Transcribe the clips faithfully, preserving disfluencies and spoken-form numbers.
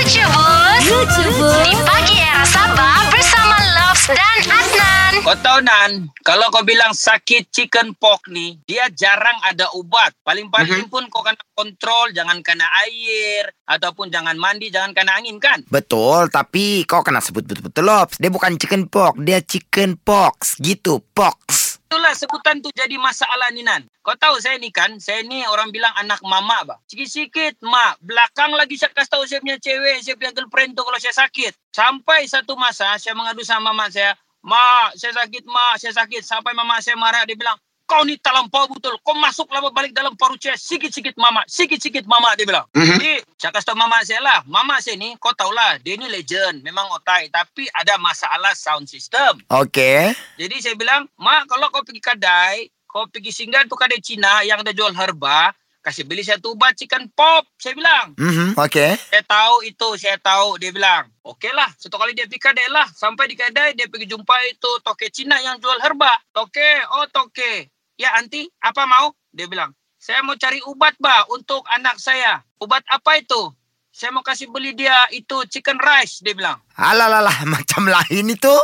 Lucu Buss. Lucu Buss. Di Pagi Era Sabah bersama Lopez dan Adnan. Kau tahu Nan, kalau kau bilang sakit chicken pox ni, dia jarang ada ubat. Paling-paling mm-hmm. pun kau kena kontrol, jangan kena air, ataupun jangan mandi, jangan kena angin kan? Betul, tapi kau kena sebut betul-betul Lopez. Dia bukan chicken pox, dia chicken pox. Gitu, pox. Itulah sebutan tu jadi masalah ni Nan. Kau tahu saya ni kan, saya ni orang bilang anak mama bah. Sikit-sikit mak, belakang lagi saya kasih tahu saya punya cewek, saya punya girlfriend tu kalau saya sakit. Sampai satu masa saya mengadu sama mak saya, "Mak, saya sakit, mak, saya sakit." Sampai mama saya marah, dia bilang, "Kau ni terlampau betul. Kau masuklah balik dalam perut saya. Sikit-sikit mama. Sikit-sikit mama," dia bilang. Mm-hmm. Jadi, saya kasih tahu mama saya lah. Mama saya ni, kau tahulah. Dia ni legend. Memang otak. Tapi ada masalah sound system. Okey. Jadi, saya bilang, "Mak, kalau kau pergi kedai, kau pergi singgah tu kedai Cina yang ada jual herba, kasih beli satu ubat chicken pop," saya bilang. Mm-hmm. Okey. Saya tahu itu. Saya tahu. Dia bilang, "Okey lah." Satu kali dia pergi kedai lah. Sampai di kedai, dia pergi jumpa itu toke Cina yang jual herba. Toke, oh toke. "Ya, Aunty, apa mau?" Dia bilang, "Saya mau cari ubat, ba, untuk anak saya." "Ubat apa itu?" "Saya mau kasih beli dia itu chicken rice," dia bilang. Alalalah, macam lain itu.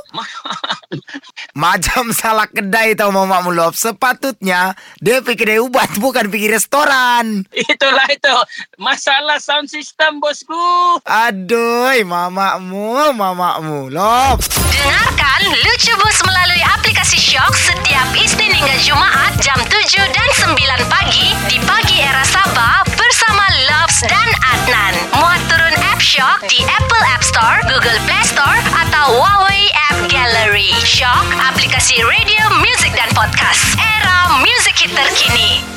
Macam salah kedai tau Mama Mulop. Sepatutnya dia pikir dia ubat, bukan pikir restoran. Itulah itu. Masalah sound system, bosku. Aduh, mamamu, Mama Mulop. Dengarkan Lucu Buss melalui aplikasi Shopee setiap Isnin hingga Jumaat jam tujuh dan sembilan pagi di Pagi Era Sabah bersama Lopez dan Adnan. Muat turun app Shopee di Apple App Store, Google Play Store atau Huawei App Gallery. Shopee, aplikasi radio, music dan podcast. Era music hit terkini.